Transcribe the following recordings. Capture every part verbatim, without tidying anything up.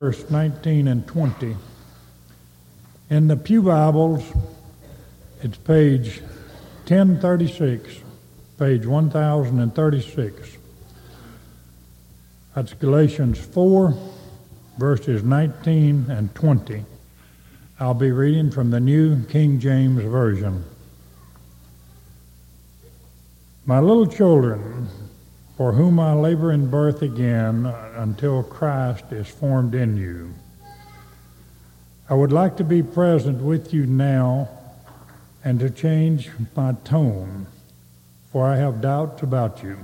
verse nineteen and twenty. In the Pew Bibles, it's page ten thirty-six, page ten thirty-six. That's Galatians four, verses nineteen and twenty. I'll be reading from the New King James Version. My little children, for whom I labor in birth again until Christ is formed in you, I would like to be present with you now and to change my tone, for I have doubts about you.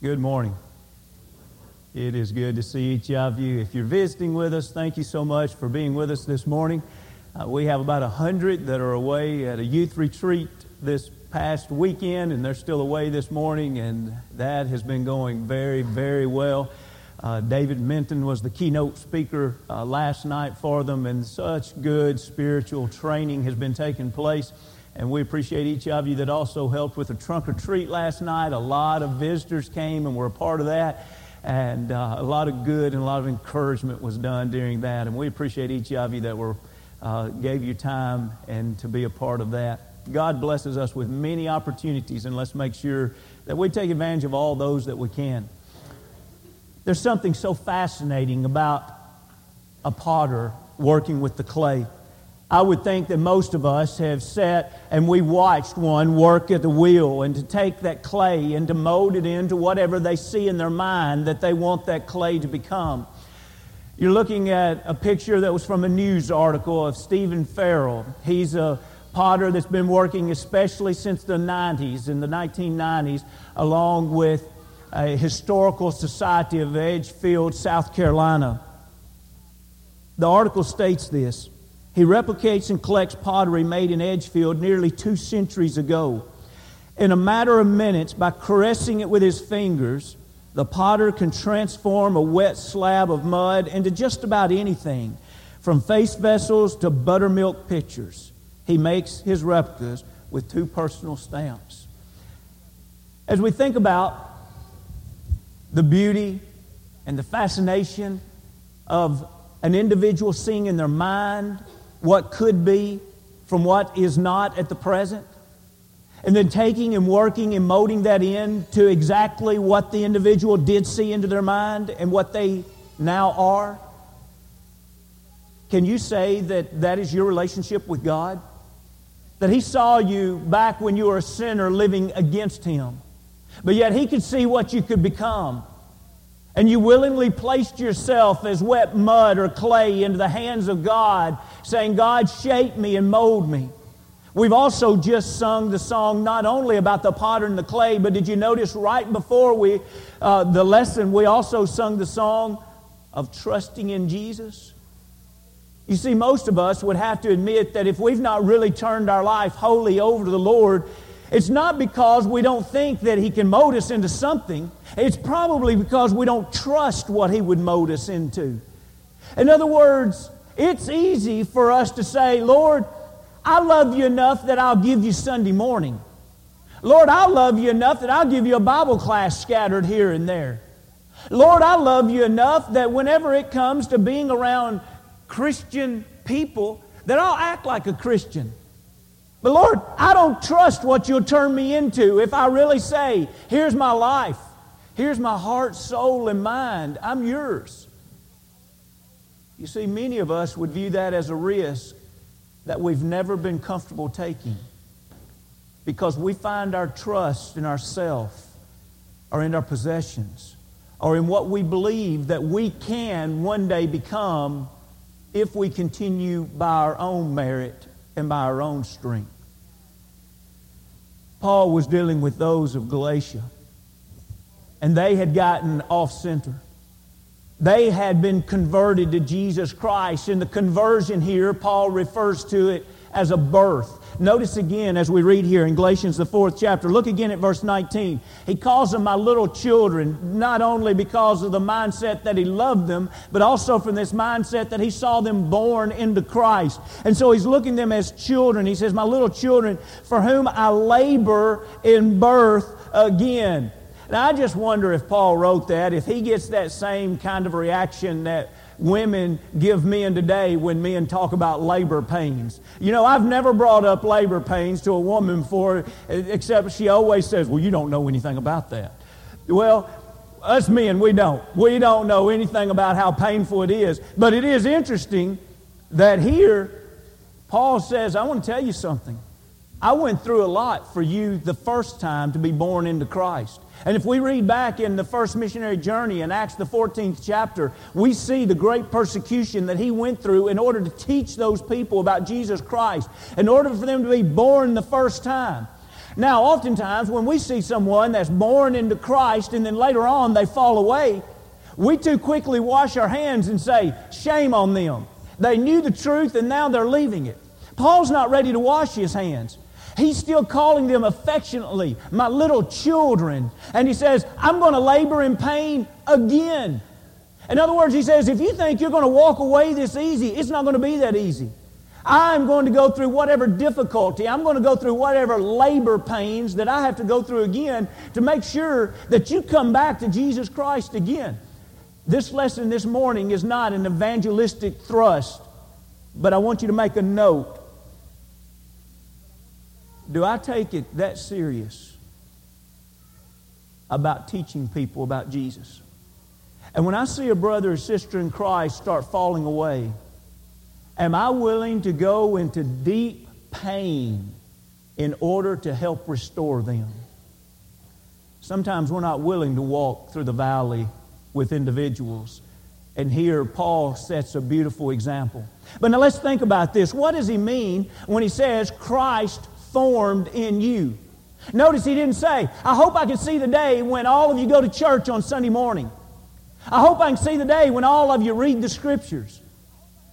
Good morning. It is good to see each of you. If you're visiting with us, thank you so much for being with us this morning. Uh, we have about one hundred that are away at a youth retreat this past weekend, and they're still away this morning, and that has been going very, very well. Uh, David Minton was the keynote speaker uh, last night for them, and such good spiritual training has been taking place. And we appreciate each of you that also helped with the trunk or treat last night. A lot of visitors came and were a part of that. And uh, a lot of good and a lot of encouragement was done during that. And we appreciate each of you that were uh, gave you time and to be a part of that. God blesses us with many opportunities, and let's make sure that we take advantage of all those that we can. There's something so fascinating about a potter working with the clay. I would think that most of us have sat and we watched one work at the wheel and to take that clay and to mold it into whatever they see in their mind that they want that clay to become. You're looking at a picture that was from a news article of Stephen Farrell. He's a potter that's been working especially since the nineties, in the nineteen nineties, along with a historical society of Edgefield, South Carolina. The article states this. He replicates and collects pottery made in Edgefield nearly two centuries ago. In a matter of minutes, by caressing it with his fingers, the potter can transform a wet slab of mud into just about anything, from face vessels to buttermilk pitchers. He makes his replicas with two personal stamps. As we think about the beauty and the fascination of an individual seeing in their mind what could be from what is not at the present, and then taking and working and molding that in to exactly what the individual did see into their mind and what they now are. Can you say that that is your relationship with God? That He saw you back when you were a sinner living against Him, but yet He could see what you could become. And you willingly placed yourself as wet mud or clay into the hands of God, saying, God, shape me and mold me. We've also just sung the song not only about the potter and the clay, but did you notice right before we uh, the lesson, we also sung the song of trusting in Jesus? You see, most of us would have to admit that if we've not really turned our life wholly over to the Lord, it's not because we don't think that He can mold us into something. It's probably because we don't trust what He would mold us into. In other words, it's easy for us to say, Lord, I love you enough that I'll give you Sunday morning. Lord, I love you enough that I'll give you a Bible class scattered here and there. Lord, I love you enough that whenever it comes to being around Christian people, that I'll act like a Christian. But Lord, I don't trust what you'll turn me into if I really say, here's my life, here's my heart, soul, and mind, I'm yours. You see, many of us would view that as a risk that we've never been comfortable taking because we find our trust in ourselves or in our possessions or in what we believe that we can one day become if we continue by our own merit and by our own strength. Paul was dealing with those of Galatia, and they had gotten off center. They had been converted to Jesus Christ. In the conversion here, Paul refers to it as a birth. Notice again as we read here in Galatians the fourth chapter, look again at verse nineteen. He calls them my little children, not only because of the mindset that he loved them, but also from this mindset that he saw them born into Christ. And so he's looking at them as children. He says, my little children, for whom I labor in birth again. And I just wonder if Paul wrote that, if he gets that same kind of reaction that women give men today when men talk about labor pains. You know, I've never brought up labor pains to a woman before, except she always says, well, you don't know anything about that. Well, us men, we don't. We don't know anything about how painful it is. But it is interesting that here, Paul says, I want to tell you something. I went through a lot for you the first time to be born into Christ. And if we read back in the first missionary journey in Acts the fourteenth chapter, we see the great persecution that he went through in order to teach those people about Jesus Christ, in order for them to be born the first time. Now, oftentimes when we see someone that's born into Christ and then later on they fall away, we too quickly wash our hands and say, shame on them. They knew the truth and now they're leaving it. Paul's not ready to wash his hands. He's still calling them affectionately, my little children. And he says, I'm going to labor in pain again. In other words, he says, if you think you're going to walk away this easy, it's not going to be that easy. I'm going to go through whatever difficulty, I'm going to go through whatever labor pains that I have to go through again to make sure that you come back to Jesus Christ again. This lesson this morning is not an evangelistic thrust, but I want you to make a note. Do I take it that serious about teaching people about Jesus? And when I see a brother or sister in Christ start falling away, am I willing to go into deep pain in order to help restore them? Sometimes we're not willing to walk through the valley with individuals. And here Paul sets a beautiful example. But now let's think about this. What does he mean when he says Christ formed in you? Notice he didn't say, I hope I can see the day when all of you go to church on Sunday morning. I hope I can see the day when all of you read the Scriptures.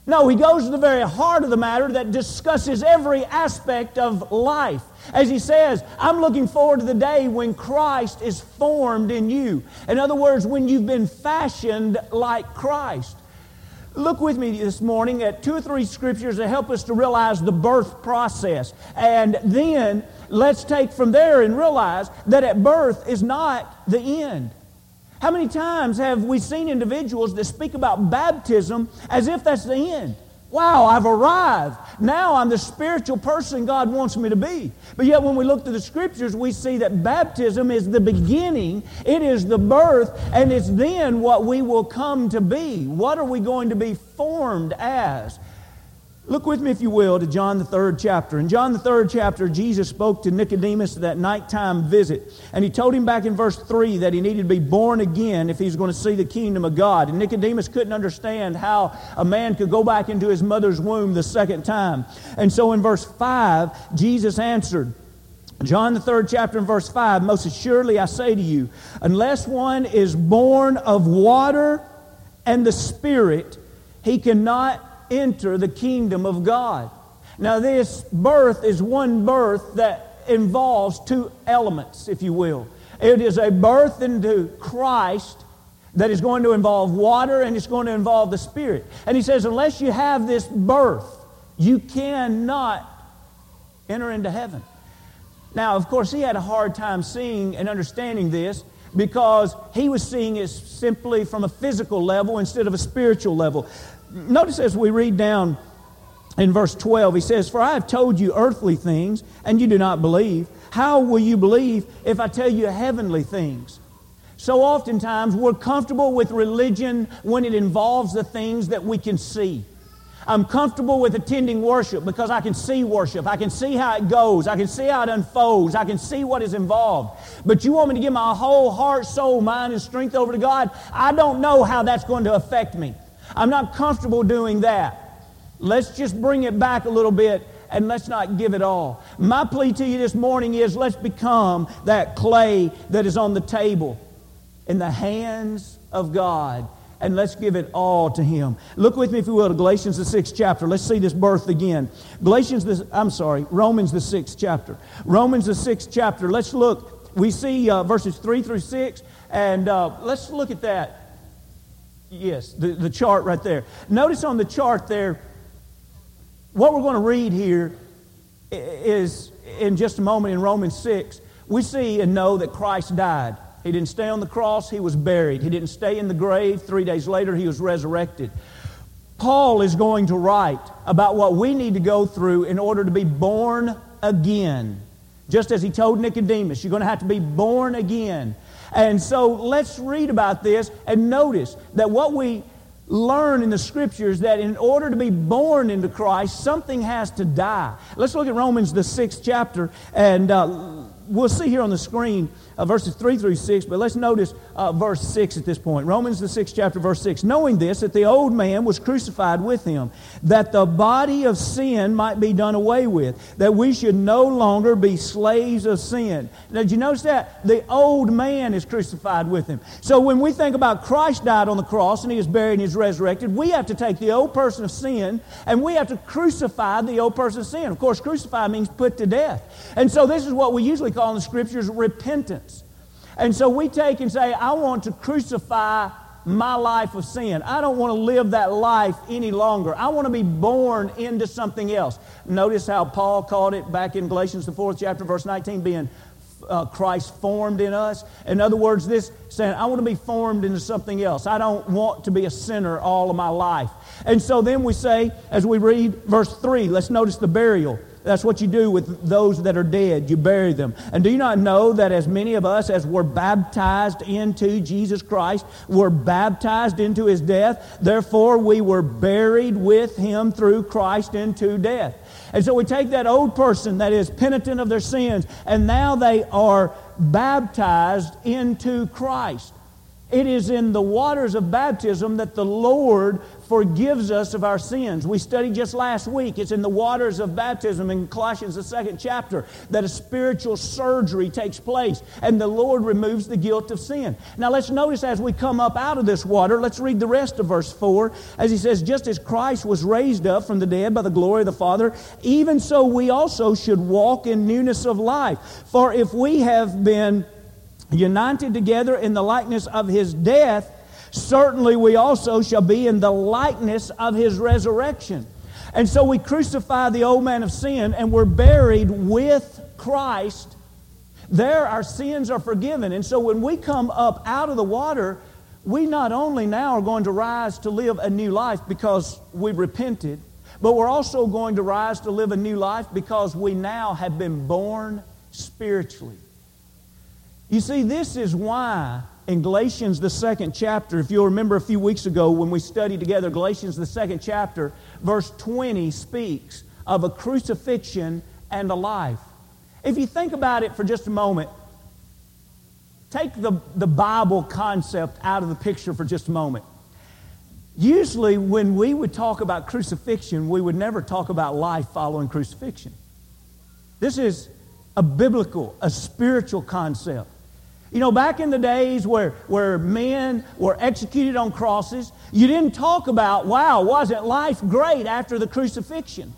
No, he goes to the very heart of the matter that discusses every aspect of life. As he says, I'm looking forward to the day when Christ is formed in you. In other words, when you've been fashioned like Christ. Look with me this morning at two or three scriptures that help us to realize the birth process. And then let's take from there and realize that at birth is not the end. How many times have we seen individuals that speak about baptism as if that's the end? Wow, I've arrived. Now I'm the spiritual person God wants me to be. But yet when we look to the Scriptures, we see that baptism is the beginning, it is the birth, and it's then what we will come to be. What are we going to be formed as? Look with me, if you will, to John the third chapter. In John the third chapter, Jesus spoke to Nicodemus that nighttime visit. And he told him back in verse three that he needed to be born again if he was going to see the kingdom of God. And Nicodemus couldn't understand how a man could go back into his mother's womb the second time. And so in verse five, Jesus answered, John the third chapter and verse five, most assuredly I say to you, unless one is born of water and the Spirit, he cannot enter the kingdom of God. Now this birth is one birth that involves two elements, if you will. It is a birth into Christ that is going to involve water and it's going to involve the Spirit. And he says, unless you have this birth, you cannot enter into heaven. Now, of course, he had a hard time seeing and understanding this, because he was seeing it simply from a physical level instead of a spiritual level. Notice as we read down in verse twelve, he says, for I have told you earthly things, and you do not believe. How will you believe if I tell you heavenly things? So oftentimes we're comfortable with religion when it involves the things that we can see. I'm comfortable with attending worship because I can see worship. I can see how it goes. I can see how it unfolds. I can see what is involved. But you want me to give my whole heart, soul, mind, and strength over to God? I don't know how that's going to affect me. I'm not comfortable doing that. Let's just bring it back a little bit and let's not give it all. My plea to you this morning is let's become that clay that is on the table in the hands of God and let's give it all to Him. Look with me, if you will, to Galatians the sixth chapter. Let's see this birth again. Galatians, the, I'm sorry, Romans the sixth chapter. Romans the sixth chapter. Let's look. We see uh, verses three through six, and uh, let's look at that. Yes, the, the chart right there. Notice on the chart there, what we're going to read here is in just a moment in Romans six. We see and know that Christ died. He didn't stay on the cross. He was buried. He didn't stay in the grave. Three days later, He was resurrected. Paul is going to write about what we need to go through in order to be born again. Just as he told Nicodemus, you're going to have to be born again. And so let's read about this and notice that what we learn in the Scriptures, that in order to be born into Christ, something has to die. Let's look at Romans the sixth chapter, and uh, we'll see here on the screen uh, verses three through six, but let's notice uh, verse six at this point. Romans the sixth chapter, verse six. Knowing this, that the old man was crucified with Him, that the body of sin might be done away with, that we should no longer be slaves of sin. Now, did you notice that? The old man is crucified with Him. So when we think about Christ died on the cross and He is buried and He is resurrected, we have to take the old person of sin and we have to crucify the old person of sin. Of course, crucify means put to death. And so this is what we usually call in the Scriptures repentance. And so we take and say, I want to crucify my life of sin. I don't want to live that life any longer. I want to be born into something else. Notice how Paul called it back in Galatians the fourth chapter, verse nineteen, being uh, Christ formed in us. In other words, this saying, I want to be formed into something else. I don't want to be a sinner all of my life. And so then we say, as we read verse three, let's notice the burial. That's what you do with those that are dead. You bury them. And do you not know that as many of us as were baptized into Jesus Christ were baptized into His death? Therefore, we were buried with Him through Christ into death. And so we take that old person that is penitent of their sins, and now they are baptized into Christ. It is in the waters of baptism that the Lord forgives us of our sins. We studied just last week, it's in the waters of baptism in Colossians the second chapter that a spiritual surgery takes place and the Lord removes the guilt of sin. Now let's notice as we come up out of this water, let's read the rest of verse four as he says, just as Christ was raised up from the dead by the glory of the Father, even so we also should walk in newness of life. For if we have been united together in the likeness of His death, certainly we also shall be in the likeness of His resurrection. And so we crucify the old man of sin and we're buried with Christ. There our sins are forgiven. And so when we come up out of the water, we not only now are going to rise to live a new life because we repented, but we're also going to rise to live a new life because we now have been born spiritually. You see, this is why in Galatians the second chapter, if you'll remember a few weeks ago when we studied together, Galatians the second chapter, verse twenty speaks of a crucifixion and a life. If you think about it for just a moment, take the, the Bible concept out of the picture for just a moment. Usually when we would talk about crucifixion, we would never talk about life following crucifixion. This is a biblical, a spiritual concept. You know, back in the days where, where men were executed on crosses, you didn't talk about, wow, wasn't life great after the crucifixion?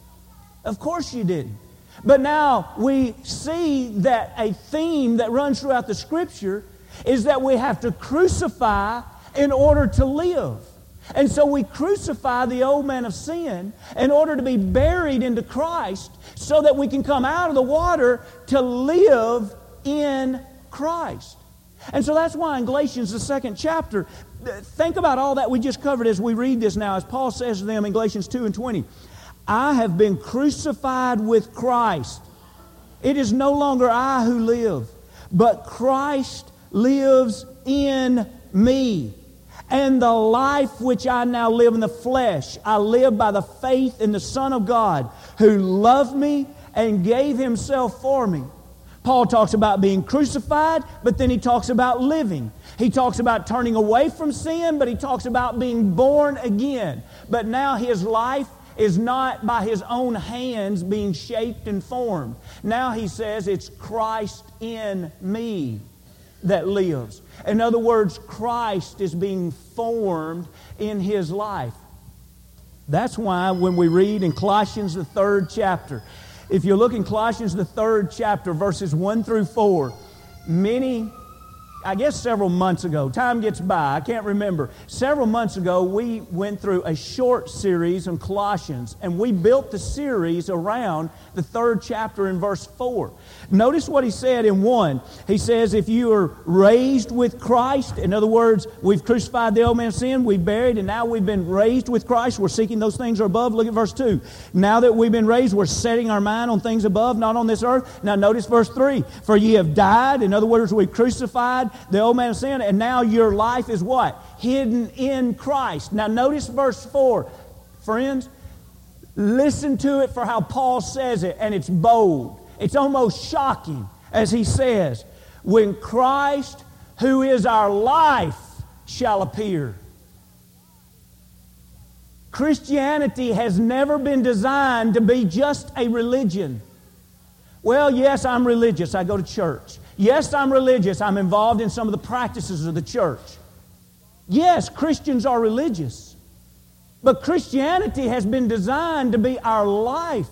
Of course you didn't. But now we see that a theme that runs throughout the Scripture is that we have to crucify in order to live. And so we crucify the old man of sin in order to be buried into Christ so that we can come out of the water to live in Christ. And so that's why in Galatians, the second chapter, think about all that we just covered as we read this now, as Paul says to them in Galatians two and twenty, I have been crucified with Christ. It is no longer I who live, but Christ lives in me. And the life which I now live in the flesh, I live by the faith in the Son of God who loved me and gave Himself for me. Paul talks about being crucified, but then he talks about living. He talks about turning away from sin, but he talks about being born again. But now his life is not by his own hands being shaped and formed. Now he says, it's Christ in me. that lives. In other words, Christ is being formed in his life. That's why when we read in Colossians, the third chapter, if you look in Colossians, the third chapter, verses one through four, many, I guess several months ago, time gets by, I can't remember. Several months ago, we went through a short series on Colossians, and we built the series around the third chapter in verse four. Notice what he said in one. He says, if you are raised with Christ, in other words, we've crucified the old man of sin, we've buried, and now we've been raised with Christ. We're seeking those things that are above. Look at verse two. Now that we've been raised, we're setting our mind on things above, not on this earth. Now notice verse three. For ye have died, in other words, we've crucified the old man of sin, and now your life is what? Hidden in Christ. Now notice verse four. Friends, listen to it for how Paul says it, and it's bold. It's almost shocking as he says, when Christ, who is our life, shall appear. Christianity has never been designed to be just a religion. Well, yes, I'm religious. I go to church. Yes, I'm religious. I'm involved in some of the practices of the church. Yes, Christians are religious. But Christianity has been designed to be our life.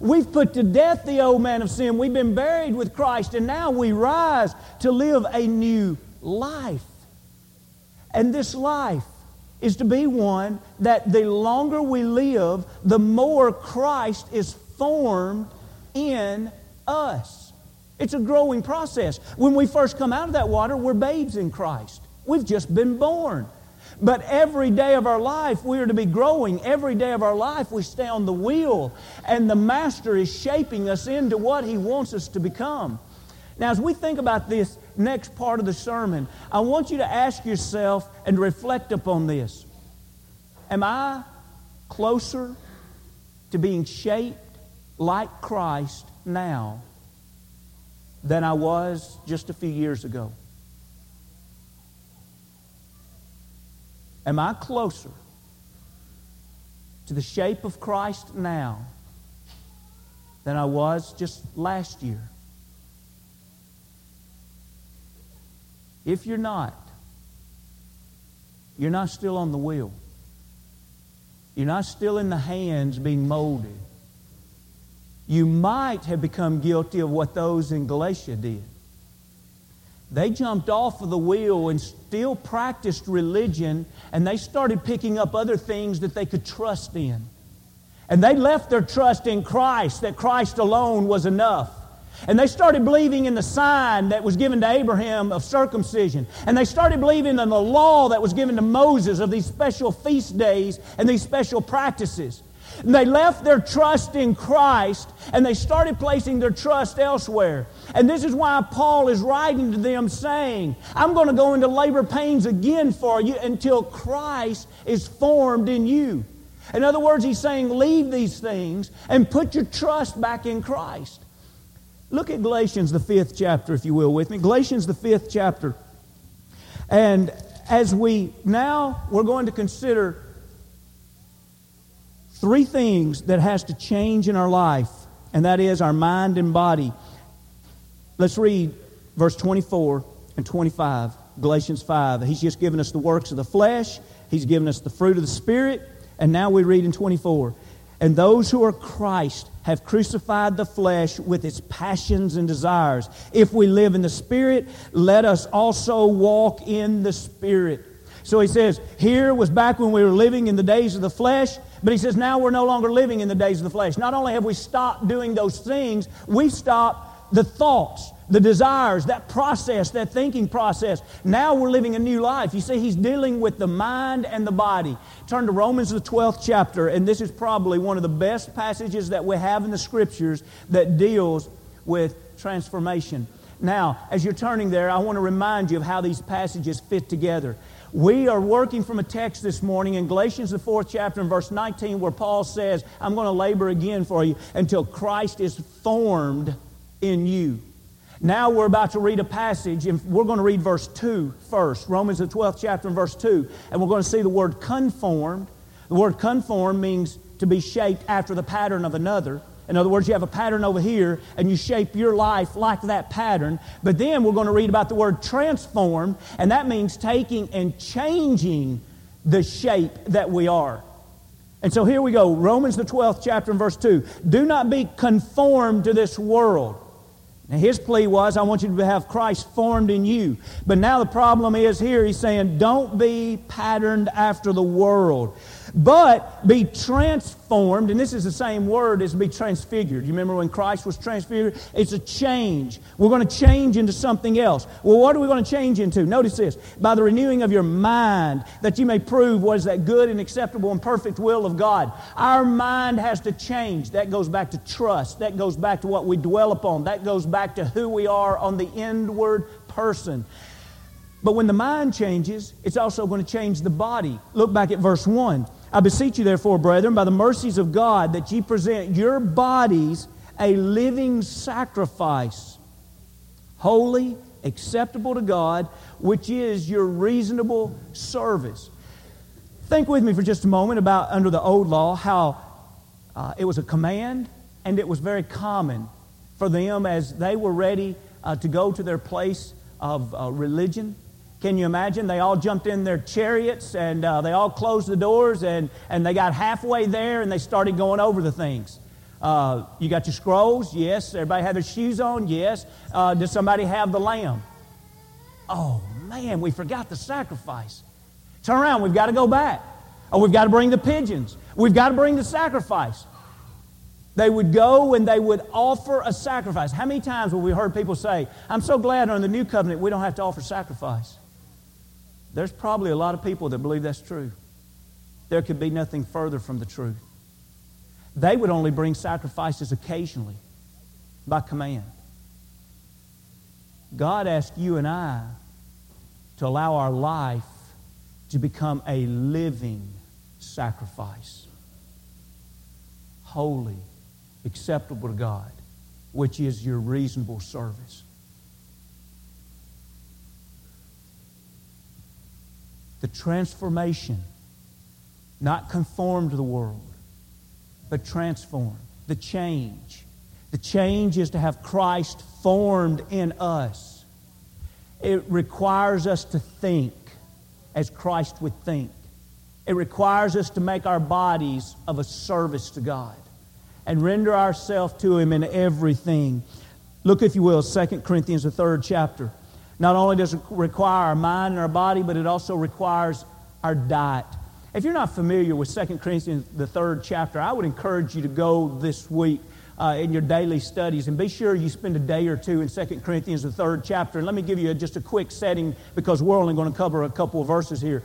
We've put to death the old man of sin. We've been buried with Christ, and now we rise to live a new life. And this life is to be one that the longer we live, the more Christ is formed in us. It's a growing process. When we first come out of that water, we're babes in Christ. We've just been born. But every day of our life, we are to be growing. Every day of our life, we stay on the wheel, and the Master is shaping us into what He wants us to become. Now, as we think about this next part of the sermon, I want you to ask yourself and reflect upon this. Am I closer to being shaped like Christ now than I was just a few years ago? Am I closer to the shape of Christ now than I was just last year? If you're not, you're not still on the wheel. You're not still in the hands being molded. You might have become guilty of what those in Galatia did. They jumped off of the wheel and still practiced religion, and they started picking up other things that they could trust in. And they left their trust in Christ, that Christ alone was enough. And they started believing in the sign that was given to Abraham of circumcision. And they started believing in the law that was given to Moses of these special feast days and these special practices. And they left their trust in Christ, and they started placing their trust elsewhere. And this is why Paul is writing to them saying, I'm going to go into labor pains again for you until Christ is formed in you. In other words, he's saying, leave these things and put your trust back in Christ. Look at Galatians, the fifth chapter, if you will, with me. Galatians, the fifth chapter. And as we now, we're going to consider three things that has to change in our life, and that is our mind and body. Let's read verse twenty-four and twenty-five, Galatians five. He's just given us the works of the flesh. He's given us the fruit of the Spirit. And now we read in twenty-four, and those who are Christ have crucified the flesh with its passions and desires. If we live in the Spirit, let us also walk in the Spirit. So he says, here was back when we were living in the days of the flesh, but he says, now we're no longer living in the days of the flesh. Not only have we stopped doing those things, we've stopped the thoughts, the desires, that process, that thinking process. Now we're living a new life. You see, he's dealing with the mind and the body. Turn to Romans, the twelfth chapter, and this is probably one of the best passages that we have in the Scriptures that deals with transformation. Now, as you're turning there, I want to remind you of how these passages fit together. We are working from a text this morning in Galatians, the fourth chapter, and verse nineteen, where Paul says, I'm going to labor again for you until Christ is formed in you. Now we're about to read a passage, and we're going to read verse two first, Romans, the twelfth chapter, and verse two, and we're going to see the word conformed. The word conformed means to be shaped after the pattern of another. In other words, you have a pattern over here, and you shape your life like that pattern. But then we're going to read about the word transformed, and that means taking and changing the shape that we are. And so here we go, Romans the twelfth chapter and verse two. Do not be conformed to this world. Now his plea was, I want you to have Christ formed in you. But now the problem is here, he's saying, don't be patterned after the world, but be transformed. And this is the same word as be transfigured. You remember when Christ was transfigured? It's a change. We're going to change into something else. Well, what are we going to change into? Notice this. By the renewing of your mind, that you may prove what is that good and acceptable and perfect will of God. Our mind has to change. That goes back to trust. That goes back to what we dwell upon. That goes back to who we are on the inward person. But when the mind changes, it's also going to change the body. Look back at verse one. I beseech you therefore, brethren, by the mercies of God, that ye present your bodies a living sacrifice, holy, acceptable to God, which is your reasonable service. Think with me for just a moment about under the old law how uh, it was a command, and it was very common for them as they were ready uh, to go to their place of uh, religion. Can you imagine? They all jumped in their chariots and uh, they all closed the doors and, and they got halfway there and they started going over the things. Uh, you got your scrolls? Yes. Everybody had their shoes on? Yes. Uh, does somebody have the lamb? Oh, man, we forgot the sacrifice. Turn around. We've got to go back. Oh, we've got to bring the pigeons. We've got to bring the sacrifice. They would go and they would offer a sacrifice. How many times have we heard people say, I'm so glad under the new covenant we don't have to offer sacrifice? There's probably a lot of people that believe that's true. There could be nothing further from the truth. They would only bring sacrifices occasionally by command. God asked you and I to allow our life to become a living sacrifice. Holy, acceptable to God, which is your reasonable service. The transformation, not conformed to the world, but transformed. The change. The change is to have Christ formed in us. It requires us to think as Christ would think. It requires us to make our bodies of a service to God and render ourselves to Him in everything. Look, if you will, Second Corinthians, the third chapter. Not only does it require our mind and our body, but it also requires our diet. If you're not familiar with Second Corinthians, the third chapter, I would encourage you to go this week uh, in your daily studies and be sure you spend a day or two in Second Corinthians, the third chapter. And let me give you a, just a quick setting because we're only going to cover a couple of verses here.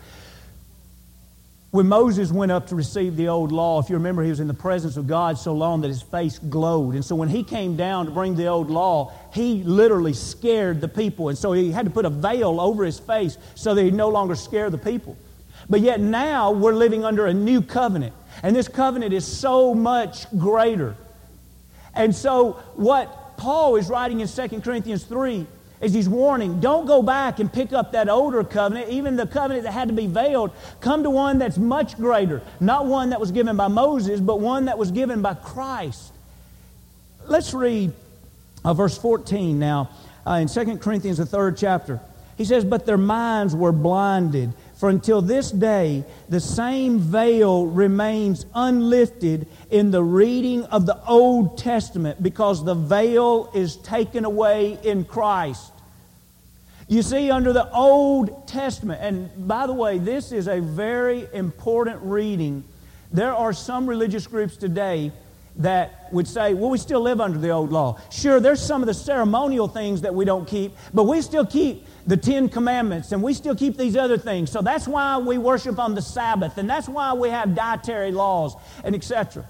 When Moses went up to receive the old law, if you remember, he was in the presence of God so long that his face glowed. And so when he came down to bring the old law, he literally scared the people. And so he had to put a veil over his face so that he'd no longer scare the people. But yet now we're living under a new covenant. And this covenant is so much greater. And so what Paul is writing in Second Corinthians three is he's warning, don't go back and pick up that older covenant, even the covenant that had to be veiled. Come to one that's much greater, not one that was given by Moses, but one that was given by Christ. Let's read uh, verse fourteen now uh, in Second Corinthians, the third chapter. He says, but their minds were blinded, for until this day the same veil remains unlifted in the reading of the Old Testament, because the veil is taken away in Christ. You see, under the Old Testament, and by the way, this is a very important reading. There are some religious groups today that would say, well, we still live under the old law. Sure, there's some of the ceremonial things that we don't keep, but we still keep the Ten Commandments, and we still keep these other things. So that's why we worship on the Sabbath, and that's why we have dietary laws, and et cetera.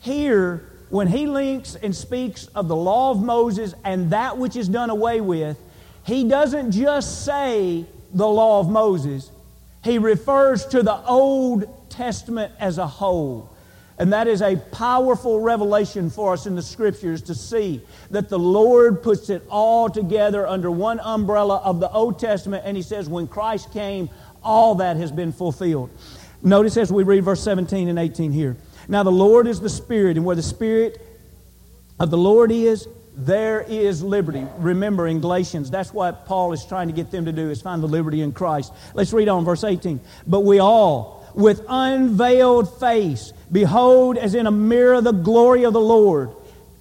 Here, when he links and speaks of the law of Moses and that which is done away with, he doesn't just say the law of Moses. He refers to the Old Testament as a whole. And that is a powerful revelation for us in the Scriptures to see that the Lord puts it all together under one umbrella of the Old Testament. And He says, when Christ came, all that has been fulfilled. Notice as we read verse seventeen and eighteen here. Now the Lord is the Spirit, and where the Spirit of the Lord is, there is liberty. Remember in Galatians, that's what Paul is trying to get them to do, is find the liberty in Christ. Let's read on, verse eighteen. But we all, with unveiled face, behold as in a mirror the glory of the Lord.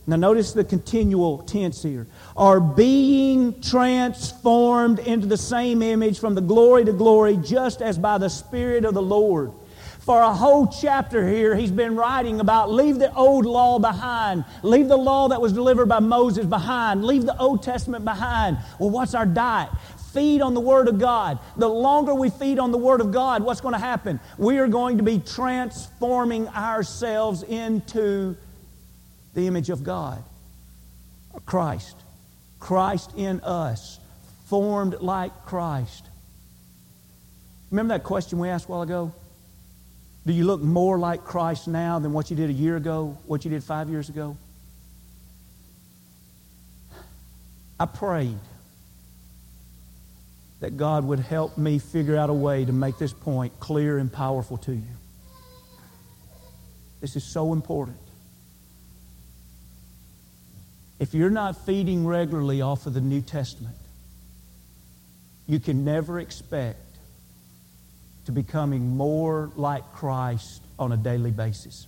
Now notice the continual tense here. Are being transformed into the same image from the glory to glory, just as by the Spirit of the Lord. For a whole chapter here, he's been writing about leave the old law behind. Leave the law that was delivered by Moses behind. Leave the Old Testament behind. Well, what's our diet? Feed on the Word of God. The longer we feed on the Word of God, what's going to happen? We are going to be transforming ourselves into the image of God. Christ. Christ in us. Formed like Christ. Remember that question we asked a while ago? Do you look more like Christ now than what you did a year ago, what you did five years ago? I prayed that God would help me figure out a way to make this point clear and powerful to you. This is so important. If you're not feeding regularly off of the New Testament, you can never expect to becoming more like Christ on a daily basis.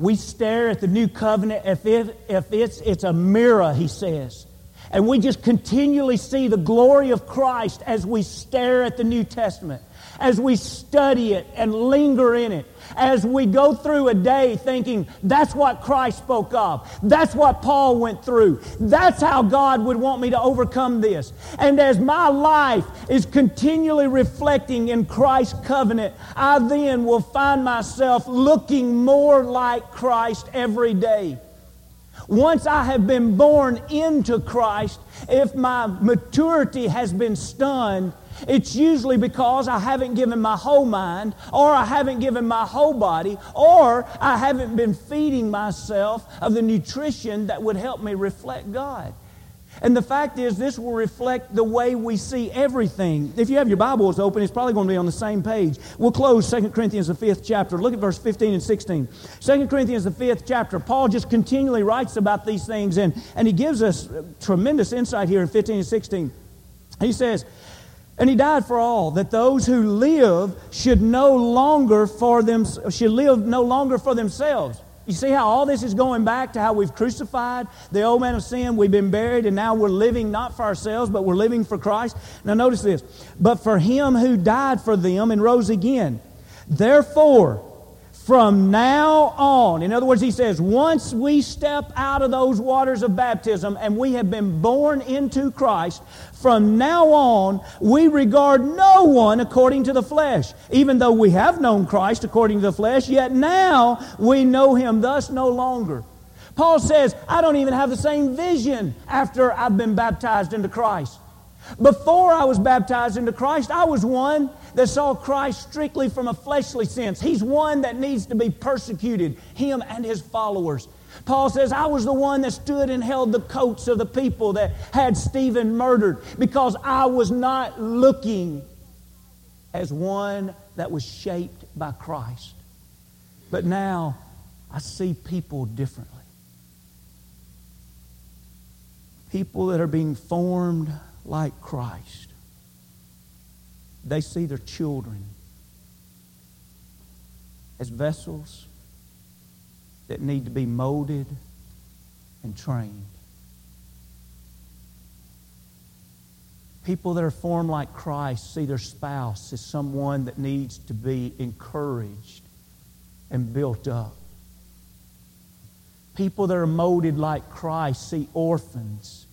We stare at the new covenant if it, if it's it's a mirror, he says. And we just continually see the glory of Christ as we stare at the New Testament, as we study it and linger in it, as we go through a day thinking, that's what Christ spoke of. That's what Paul went through. That's how God would want me to overcome this. And as my life is continually reflecting in Christ's covenant, I then will find myself looking more like Christ every day. Once I have been born into Christ, if my maturity has been stunned, it's usually because I haven't given my whole mind, or I haven't given my whole body, or I haven't been feeding myself of the nutrition that would help me reflect God. And the fact is, this will reflect the way we see everything. If you have your Bibles open, it's probably going to be on the same page. We'll close Second Corinthians, the fifth chapter. Look at verse fifteen and sixteen. Second Corinthians, the fifth chapter. Paul just continually writes about these things, and, and he gives us tremendous insight here in fifteen and sixteen. He says, and he died for all, that those who live should no longer for them should live no longer for themselves. You see how all this is going back to how we've crucified the old man of sin, we've been buried, and now we're living not for ourselves, but we're living for Christ. Now notice this. But for him who died for them and rose again. Therefore, from now on, in other words, he says, once we step out of those waters of baptism and we have been born into Christ, from now on we regard no one according to the flesh. Even though we have known Christ according to the flesh, yet now we know him thus no longer. Paul says, I don't even have the same vision after I've been baptized into Christ. Before I was baptized into Christ, I was one that saw Christ strictly from a fleshly sense. He's one that needs to be persecuted, him and his followers. Paul says, I was the one that stood and held the coats of the people that had Stephen murdered because I was not looking as one that was shaped by Christ. But now I see people differently. People that are being formed like Christ. They see their children as vessels that need to be molded and trained. People that are formed like Christ see their spouse as someone that needs to be encouraged and built up. People that are molded like Christ see orphans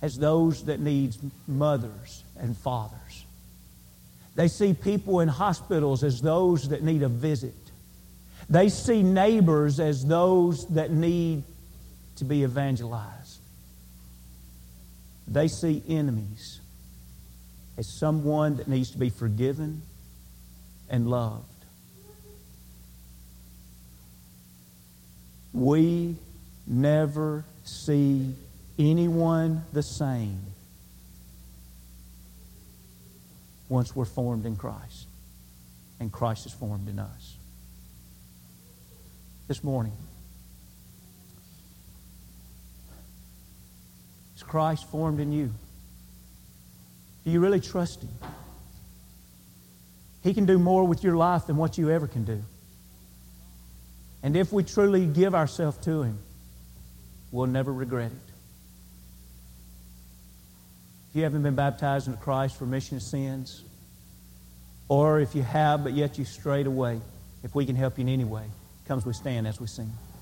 as those that need mothers and fathers. They see people in hospitals as those that need a visit. They see neighbors as those that need to be evangelized. They see enemies as someone that needs to be forgiven and loved. We never see anyone the same once we're formed in Christ, and Christ is formed in us. This morning, Christ formed in you? Do you really trust Him? He can do more with your life than what you ever can do. And if we truly give ourselves to Him, we'll never regret it. If you haven't been baptized into Christ for remission of sins, or if you have but yet you strayed away, if we can help you in any way, come as we stand as we sing.